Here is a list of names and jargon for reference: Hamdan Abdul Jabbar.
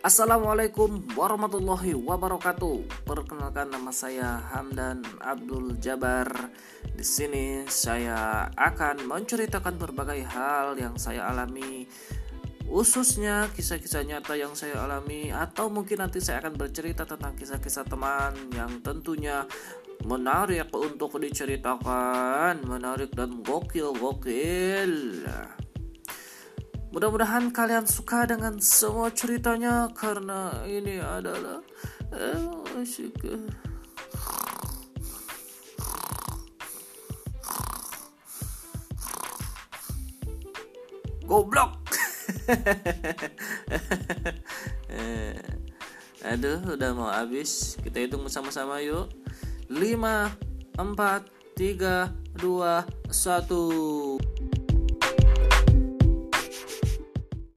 Assalamualaikum warahmatullahi wabarakatuh. Perkenalkan, nama saya Hamdan Abdul Jabbar. Di sini saya akan menceritakan berbagai hal yang saya alami, khususnya kisah-kisah nyata yang saya alami, atau mungkin nanti saya akan bercerita tentang kisah-kisah teman yang tentunya menarik untuk diceritakan, menarik dan gokil. Mudah-mudahan kalian suka dengan semua ceritanya, karena ini adalah goblok. Aduh, udah mau habis. Kita hitung bersama-sama yuk. 5, 4, 3, 2, 1.